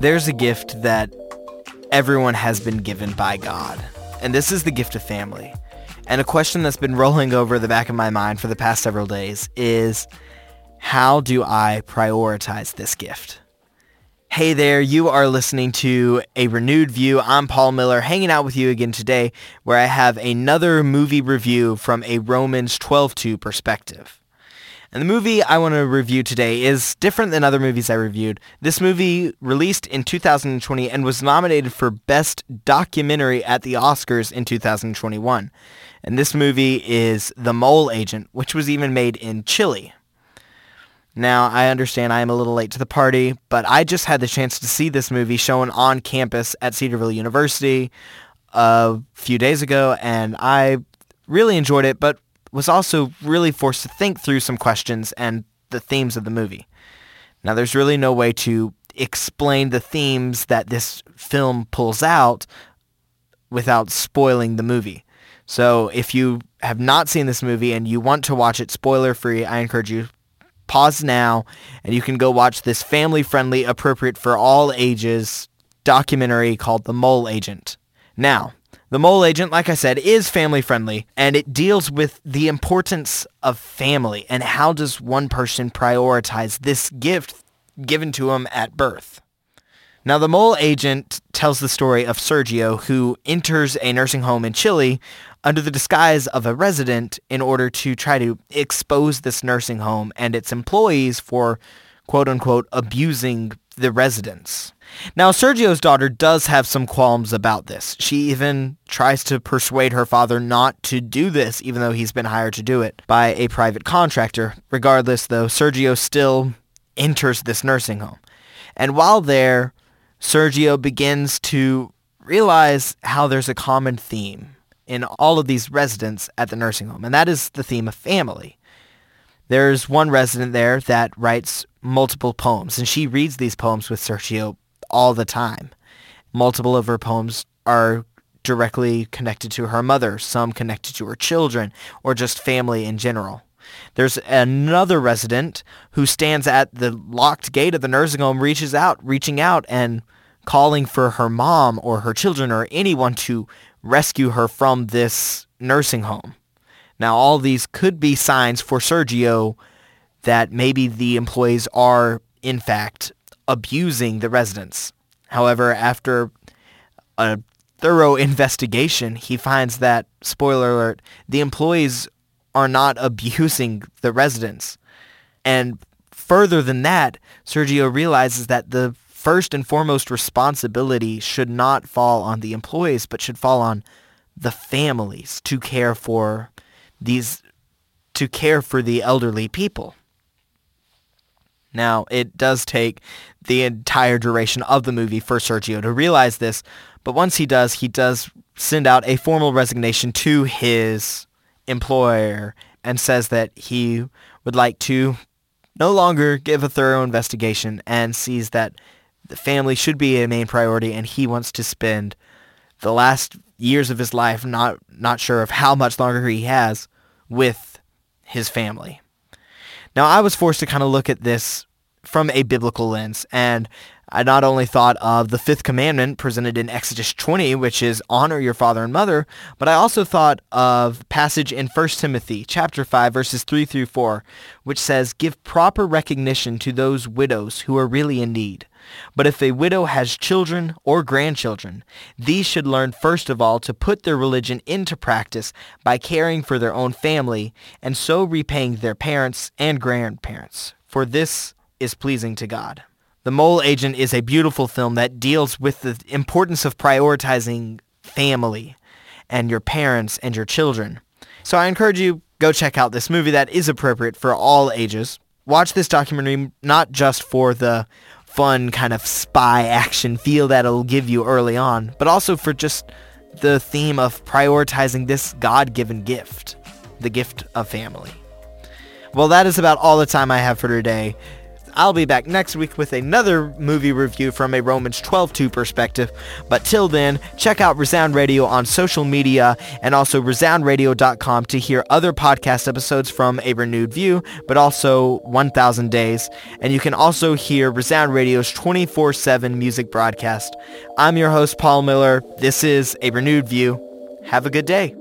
There's a gift that everyone has been given by God, and this is the gift of family. And a question that's been rolling over the back of my mind for the past several days is, how do I prioritize this gift? Hey there, you are listening to A Renewed View. I'm Paul Miller, hanging out with you again today, where I have another movie review from a Romans 12:2 perspective. And the movie I want to review today is different than other movies I reviewed. This movie released in 2020 and was nominated for Best Documentary at the Oscars in 2021. And this movie is The Mole Agent, which was even made in Chile. Now, I understand I am a little late to the party, but I just had the chance to see this movie shown on campus at Cedarville University a few days ago, and I really enjoyed it, but was also really forced to think through some questions and the themes of the movie. Now, there's really no way to explain the themes that this film pulls out without spoiling the movie. So if you have not seen this movie and you want to watch it spoiler-free, I encourage you pause now, and you can go watch this family-friendly, appropriate for all ages documentary called The Mole Agent. Now, The Mole Agent, like I said, is family-friendly, and it deals with the importance of family and how does one person prioritize this gift given to him at birth. Now, The Mole Agent tells the story of Sergio, who enters a nursing home in Chile under the disguise of a resident in order to try to expose this nursing home and its employees for, quote-unquote, abusing the residents. Now, Sergio's daughter does have some qualms about this. She even tries to persuade her father not to do this, even though he's been hired to do it by a private contractor. Regardless, though, Sergio still enters this nursing home. And while there, Sergio begins to realize how there's a common theme in all of these residents at the nursing home, and that is the theme of family. There's one resident there that writes multiple poems, and she reads these poems with Sergio all the time. Multiple of her poems are directly connected to her mother, some connected to her children, or just family in general. There's another resident who stands at the locked gate of the nursing home, reaching out and calling for her mom or her children or anyone to rescue her from this nursing home. Now, all these could be signs for Sergio that maybe the employees are, in fact, abusing the residents. However, after a thorough investigation, he finds that, spoiler alert, the employees are not abusing the residents. And further than that, Sergio realizes that the first and foremost responsibility should not fall on the employees, but should fall on the families to care for the elderly people. Now, it does take the entire duration of the movie for Sergio to realize this, but once he does send out a formal resignation to his employer and says that he would like to no longer give a thorough investigation and sees that the family should be a main priority, and he wants to spend the last years of his life, not sure of how much longer he has, with his family. Now, I was forced to kind of look at this from a biblical lens, and I not only thought of the fifth commandment presented in Exodus 20, which is honor your father and mother, but I also thought of passage in 1 Timothy chapter 5, verses 3-4, which says, give proper recognition to those widows who are really in need. But if a widow has children or grandchildren, these should learn first of all to put their religion into practice by caring for their own family and so repaying their parents and grandparents, for this is pleasing to God. The Mole Agent is a beautiful film that deals with the importance of prioritizing family and your parents and your children. So I encourage you, go check out this movie that is appropriate for all ages. Watch this documentary not just for the fun kind of spy action feel that it'll give you early on, but also for just the theme of prioritizing this God-given gift, the gift of family. Well, that is about all the time I have for today. I'll be back next week with another movie review from a Romans 12:2 perspective. But till then, check out Resound Radio on social media and also resoundradio.com to hear other podcast episodes from A Renewed View, but also 1,000 Days. And you can also hear Resound Radio's 24/7 music broadcast. I'm your host, Paul Miller. This is A Renewed View. Have a good day.